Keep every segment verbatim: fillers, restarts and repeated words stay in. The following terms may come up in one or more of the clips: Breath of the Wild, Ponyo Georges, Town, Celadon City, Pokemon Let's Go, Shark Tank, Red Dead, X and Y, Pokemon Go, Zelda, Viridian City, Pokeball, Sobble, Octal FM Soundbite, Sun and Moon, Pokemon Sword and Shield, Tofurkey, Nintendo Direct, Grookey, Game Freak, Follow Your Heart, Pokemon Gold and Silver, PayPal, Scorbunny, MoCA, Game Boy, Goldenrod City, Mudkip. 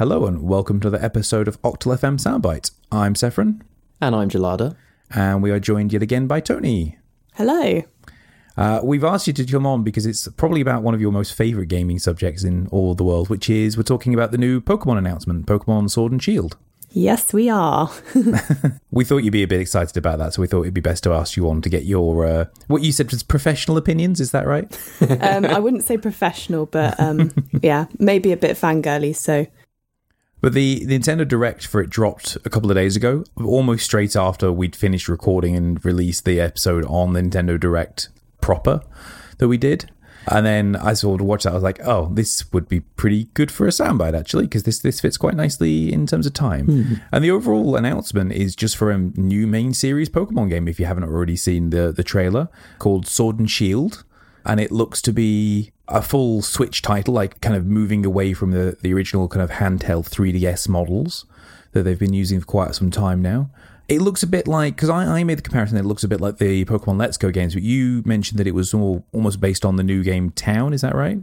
Hello and welcome to the episode of Octal F M Soundbite. I'm Sefran. And I'm Gelada. And we are joined yet again by Tony. Hello. Uh, we've asked you to come on because it's probably about one of your most favourite gaming subjects in all the world, which is we're talking about the new Pokemon announcement, Pokemon Sword and Shield. Yes, we are. We thought you'd be a bit excited about that, so we thought it'd be best to ask you on to get your, uh, what you said was professional opinions, is that right? um, I wouldn't say professional, but um, yeah, maybe a bit fangirly, so... But the Nintendo Direct for it dropped a couple of days ago, almost straight after we'd finished recording and released the episode on the Nintendo Direct proper that we did. And then I sort of watched that. I was like, oh, this would be pretty good for a soundbite, actually, because this, this fits quite nicely in terms of time. Mm-hmm. And the overall announcement is just for a new main series Pokemon game, if you haven't already seen the, the trailer, called Sword and Shield. And it looks to be a full Switch title, like kind of moving away from the, the original kind of handheld three D S models that they've been using for quite some time now. It looks a bit like, because I, I made the comparison, it looks a bit like the Pokemon Let's Go games, but you mentioned that it was all, almost based on the new game Town, is that right?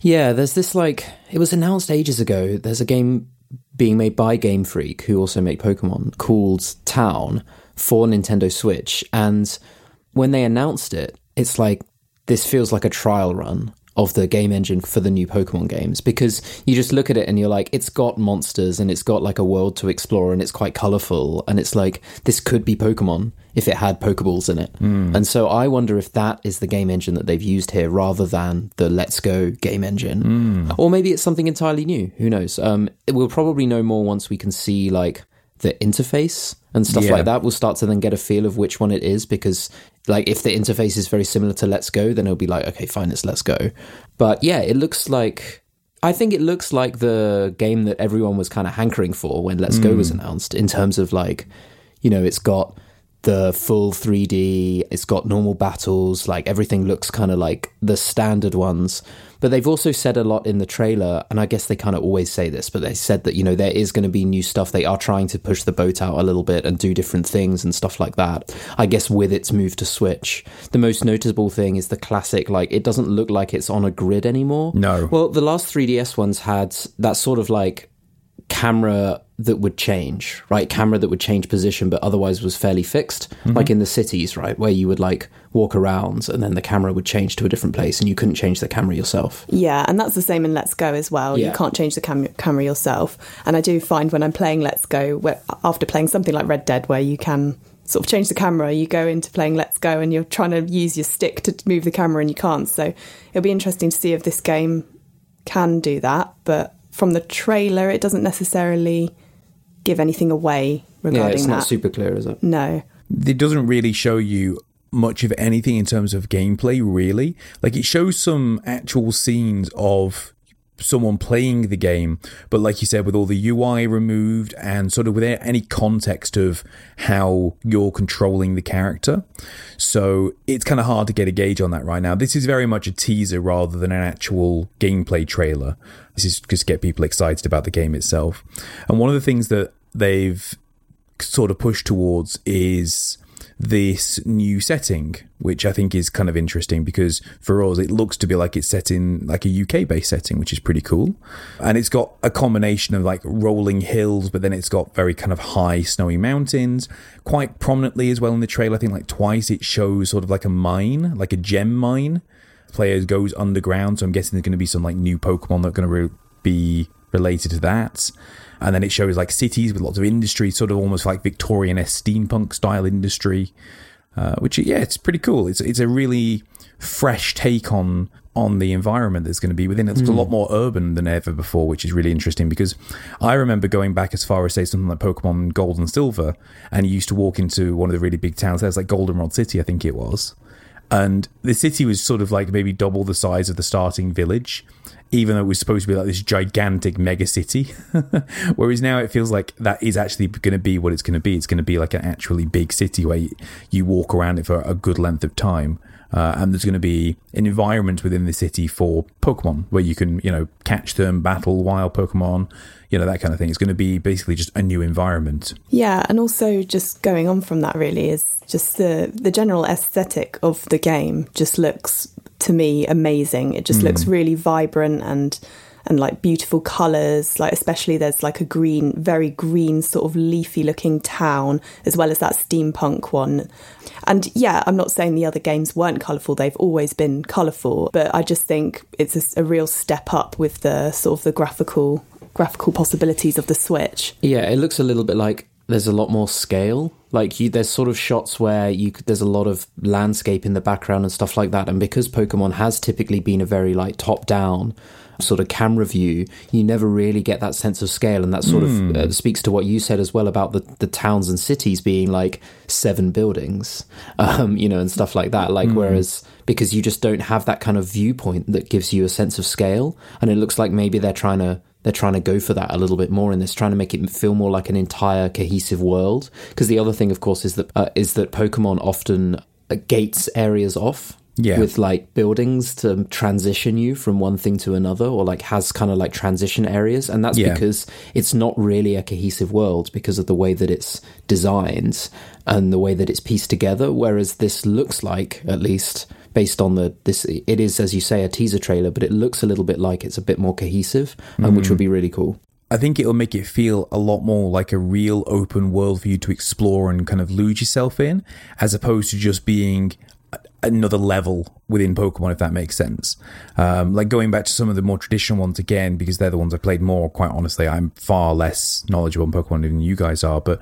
Yeah, there's this like, it was announced ages ago, there's a game being made by Game Freak, who also make Pokemon, called Town for Nintendo Switch. And when they announced it, it's like, this feels like a trial run of the game engine for the new Pokemon games, because you just look at it and you're like, it's got monsters and it's got like a world to explore and it's quite colourful, and it's like, this could be Pokemon if it had Pokeballs in it. Mm. And so I wonder if that is the game engine that they've used here rather than the Let's Go game engine. Mm. Or maybe it's something entirely new. Who knows? Um, we'll probably know more once we can see like the interface and stuff yeah. like that. We'll start to then get a feel of which one it is, because like if the interface is very similar to Let's Go, then it'll be like, okay, fine, it's Let's Go. But yeah, it looks like, I think it looks like the game that everyone was kind of hankering for when Let's mm. Go was announced, in terms of like, you know, it's got the full three D, it's got normal battles, like everything looks kind of like the standard ones. But they've also said a lot in the trailer, and I guess they kind of always say this, but they said that, you know, there is going to be new stuff. They are trying to push the boat out a little bit and do different things and stuff like that. I guess with its move to Switch, the most noticeable thing is the classic, like, it doesn't look like it's on a grid anymore. No. Well, the last three D S ones had that sort of like camera that would change, right? Camera that would change position, but otherwise was fairly fixed, mm-hmm. like in the cities, right? Where you would like walk around and then the camera would change to a different place and you couldn't change the camera yourself. Yeah, and that's the same in Let's Go as well. Yeah. You can't change the cam- camera yourself. And I do find when I'm playing Let's Go, where, after playing something like Red Dead, where you can sort of change the camera, you go into playing Let's Go and you're trying to use your stick to move the camera and you can't. So it'll be interesting to see if this game can do that, but from the trailer, it doesn't necessarily give anything away regarding that. Yeah, it's not that super clear, is it? No. It doesn't really show you much of anything in terms of gameplay, really. Like, it shows some actual scenes of someone playing the game, but like you said, with all the U I removed and sort of without any context of how you're controlling the character. So it's kind of hard to get a gauge on that right now. This is very much a teaser rather than an actual gameplay trailer. This is just to get people excited about the game itself. And one of the things that they've sort of pushed towards is this new setting, which I think is kind of interesting, because for us it looks to be like it's set in like a U K based setting, which is pretty cool. And it's got a combination of like rolling hills, but then it's got very kind of high snowy mountains quite prominently as well in the trailer. I think like twice it shows sort of like a mine, like a gem mine. Players goes underground, so I'm guessing there's going to be some like new Pokemon that are going to re- be related to that. And then it shows like cities with lots of industry, sort of almost like Victorian-esque steampunk style industry, uh, which, yeah, it's pretty cool. It's it's a really fresh take on on the environment that's going to be within. It's mm. a lot more urban than ever before, which is really interesting, because I remember going back as far as, say, something like Pokemon Gold and Silver, and you used to walk into one of the really big towns. There's like Goldenrod City, I think it was. And the city was sort of like maybe double the size of the starting village, even though it was supposed to be like this gigantic mega city. Whereas now it feels like that is actually going to be what it's going to be. It's going to be like an actually big city where you, you walk around it for a good length of time. Uh, and there's going to be an environment within the city for Pokemon where you can, you know, catch them, battle wild Pokemon, you know, that kind of thing. It's going to be basically just a new environment. Yeah, and also just going on from that really is just the, the general aesthetic of the game just looks, to me, amazing. It just mm. looks really vibrant and and like beautiful colours, like especially there's like a green, very green sort of leafy looking town, as well as that steampunk one. And yeah, I'm not saying the other games weren't colourful, they've always been colourful, but I just think it's a, a real step up with the sort of the graphical graphical possibilities of the Switch. Yeah, it looks a little bit like there's a lot more scale. Like you, there's sort of shots where you there's a lot of landscape in the background and stuff like that. And because Pokemon has typically been a very like top-down sort of camera view, you never really get that sense of scale. And that sort mm. of uh, speaks to what you said as well about the, the towns and cities being like seven buildings, um, you know, and stuff like that. Like, mm. whereas because you just don't have that kind of viewpoint that gives you a sense of scale. And it looks like maybe they're trying to They're trying to go for that a little bit more in this, trying to make it feel more like an entire cohesive world. Because the other thing, of course, is that uh, is that Pokemon often uh, gates areas off yeah. with like buildings to transition you from one thing to another, or like has kind of like transition areas. And that's yeah. because it's not really a cohesive world because of the way that it's designed and the way that it's pieced together. Whereas this looks like, at least based on the this it is, as you say, a teaser trailer, but it looks a little bit like it's a bit more cohesive, mm. um, which would be really cool. I think it'll make it feel a lot more like a real open world for you to explore and kind of lose yourself in, as opposed to just being another level within Pokemon, if that makes sense. Um, like going back to some of the more traditional ones again, because they're the ones I played more, quite honestly. I'm far less knowledgeable on Pokemon than you guys are, but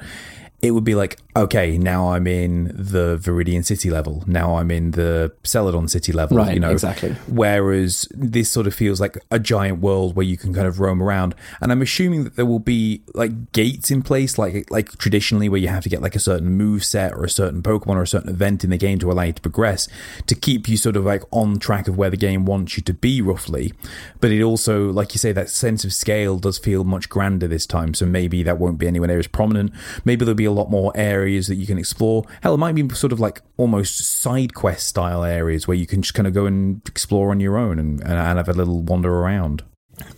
it would be like, okay, now I'm in the Viridian City level. Now I'm in the Celadon City level. Right, you know, exactly. Whereas this sort of feels like a giant world where you can kind of roam around. And I'm assuming that there will be like gates in place, like like traditionally where you have to get like a certain moveset or a certain Pokemon or a certain event in the game to allow you to progress, to keep you sort of like on track of where the game wants you to be roughly. But it also, like you say, that sense of scale does feel much grander this time. So maybe that won't be anywhere near as prominent. Maybe there'll be a lot more areas that you can explore. Hell, it might be sort of like almost side quest style areas where you can just kind of go and explore on your own and, and have a little wander around.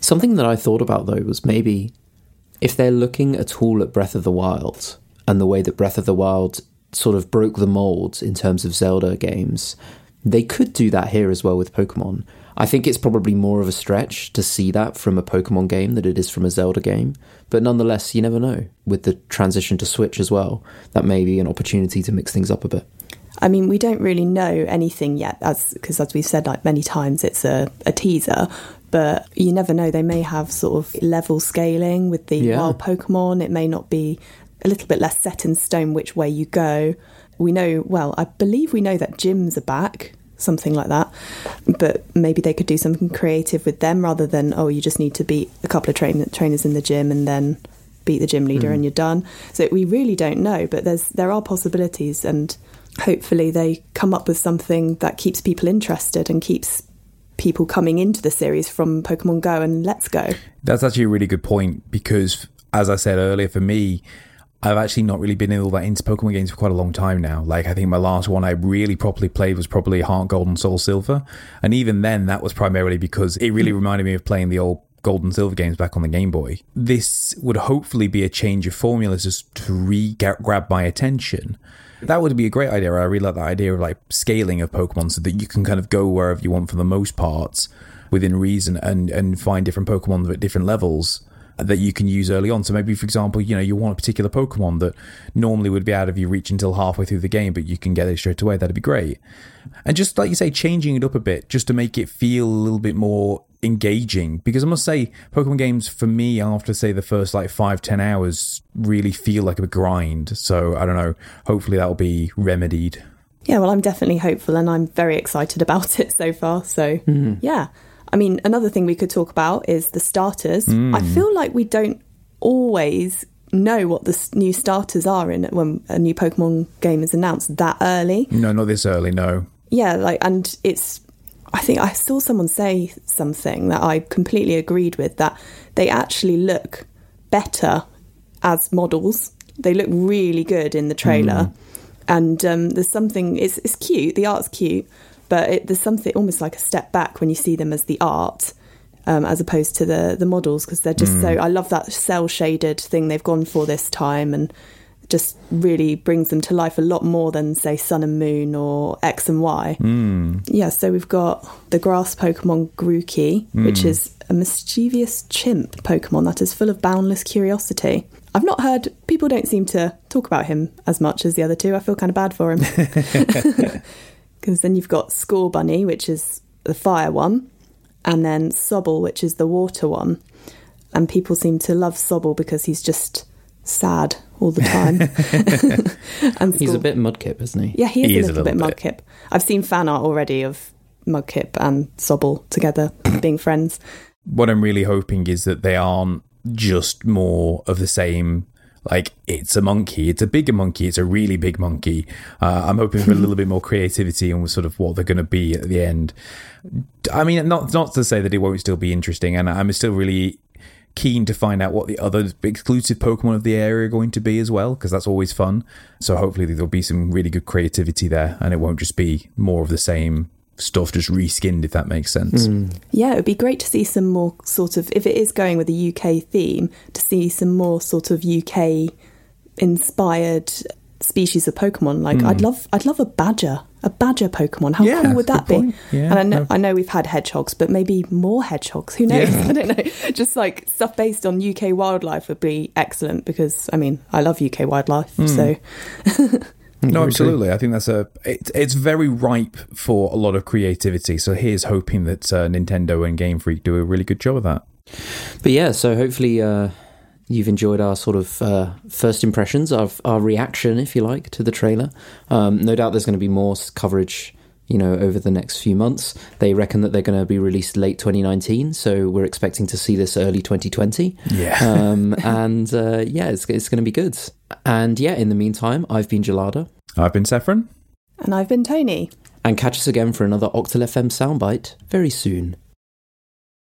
Something that I thought about though was maybe if they're looking at all at Breath of the Wild and the way that Breath of the Wild sort of broke the mold in terms of Zelda games, they could do that here as well with Pokemon. I think it's probably more of a stretch to see that from a Pokemon game than it is from a Zelda game. But nonetheless, you never know. With the transition to Switch as well, that may be an opportunity to mix things up a bit. I mean, we don't really know anything yet, as because as we've said like many times, it's a, a teaser. But you never know. They may have sort of level scaling with the yeah. wild Pokemon. It may not be a little bit less set in stone which way you go. We know, well, I believe we know that gyms are back. Something like that, but maybe they could do something creative with them rather than, oh, you just need to beat a couple of train- trainers in the gym and then beat the gym leader mm. and you're done. So we really don't know, but there's there are possibilities, and hopefully they come up with something that keeps people interested and keeps people coming into the series from Pokemon Go and Let's Go. That's actually a really good point, because as I said earlier, for me, I've actually not really been all that into Pokemon games for quite a long time now. Like, I think my last one I really properly played was probably Heart Gold and Soul Silver. And even then, that was primarily because it really reminded me of playing the old Gold and Silver games back on the Game Boy. This would hopefully be a change of formulas just to re-grab my attention. That would be a great idea. I really like that idea of, like, scaling of Pokemon so that you can kind of go wherever you want for the most part within reason and, and find different Pokemon at different levels that you can use early on. So maybe, for example, you know, you want a particular Pokemon that normally would be out of your reach until halfway through the game, but you can get it straight away. That'd be great. And just like you say, changing it up a bit just to make it feel a little bit more engaging, because I must say Pokemon games for me after say the first like five ten hours really feel like a grind. So I don't know, hopefully that'll be remedied. Yeah, well, I'm definitely hopeful and I'm very excited about it so far, so mm. yeah I mean, another thing we could talk about is the starters. Mm. I feel like we don't always know what the new starters are in when a new Pokemon game is announced that early. No, not this early, no. Yeah, like, and it's, I think I saw someone say something that I completely agreed with, that they actually look better as models. They look really good in the trailer. Mm. And um, there's something, it's, it's cute, the art's cute. But it, there's something almost like a step back when you see them as the art, um, as opposed to the the models, because they're just mm. so... I love that cel-shaded thing they've gone for this time, and just really brings them to life a lot more than, say, Sun and Moon or X and Y. Mm. Yeah, so we've got the grass Pokemon Grookey, mm. which is a mischievous chimp Pokemon that is full of boundless curiosity. I've not heard, people don't seem to talk about him as much as the other two. I feel kind of bad for him. Because then you've got Scorbunny, which is the fire one, and then Sobble, which is the water one. And people seem to love Sobble because he's just sad all the time. And Scor- he's a bit Mudkip, isn't he? Yeah, he is, he a, little is a little bit, bit Mudkip. I've seen fan art already of Mudkip and Sobble together being friends. What I'm really hoping is that they aren't just more of the same. Like, it's a monkey, it's a bigger monkey, it's a really big monkey. Uh, I'm hoping for a little bit more creativity and sort of what they're going to be at the end. I mean, not not to say that it won't still be interesting, and I'm still really keen to find out what the other exclusive Pokemon of the area are going to be as well, because that's always fun. So hopefully there'll be some really good creativity there, and it won't just be more of the same stuff just reskinned, if that makes sense. Mm. Yeah, it would be great to see some more sort of, if it is going with a U K theme, to see some more sort of U K inspired species of Pokemon. Like, mm. I'd love I'd love a badger, a badger Pokemon. How yeah, cool would that be? Yeah, and I know, no. I know we've had hedgehogs, but maybe more hedgehogs. Who knows? Yeah. I don't know. Just like stuff based on U K wildlife would be excellent because, I mean, I love U K wildlife, mm. so... No, absolutely. I think that's a. It, it's very ripe for a lot of creativity. So here's hoping that uh, Nintendo and Game Freak do a really good job of that. But yeah, so hopefully uh, you've enjoyed our sort of uh, first impressions, our, our reaction, if you like, to the trailer. Um, no doubt there's going to be more coverage, you know, over the next few months. They reckon that they're going to be released late twenty nineteen, so we're expecting to see this early twenty twenty. Yeah. um, and uh, yeah, it's, it's going to be good. And yeah, in the meantime, I've been Gelada. I've been Saffron. And I've been Tony. And catch us again for another Octal F M Soundbite very soon.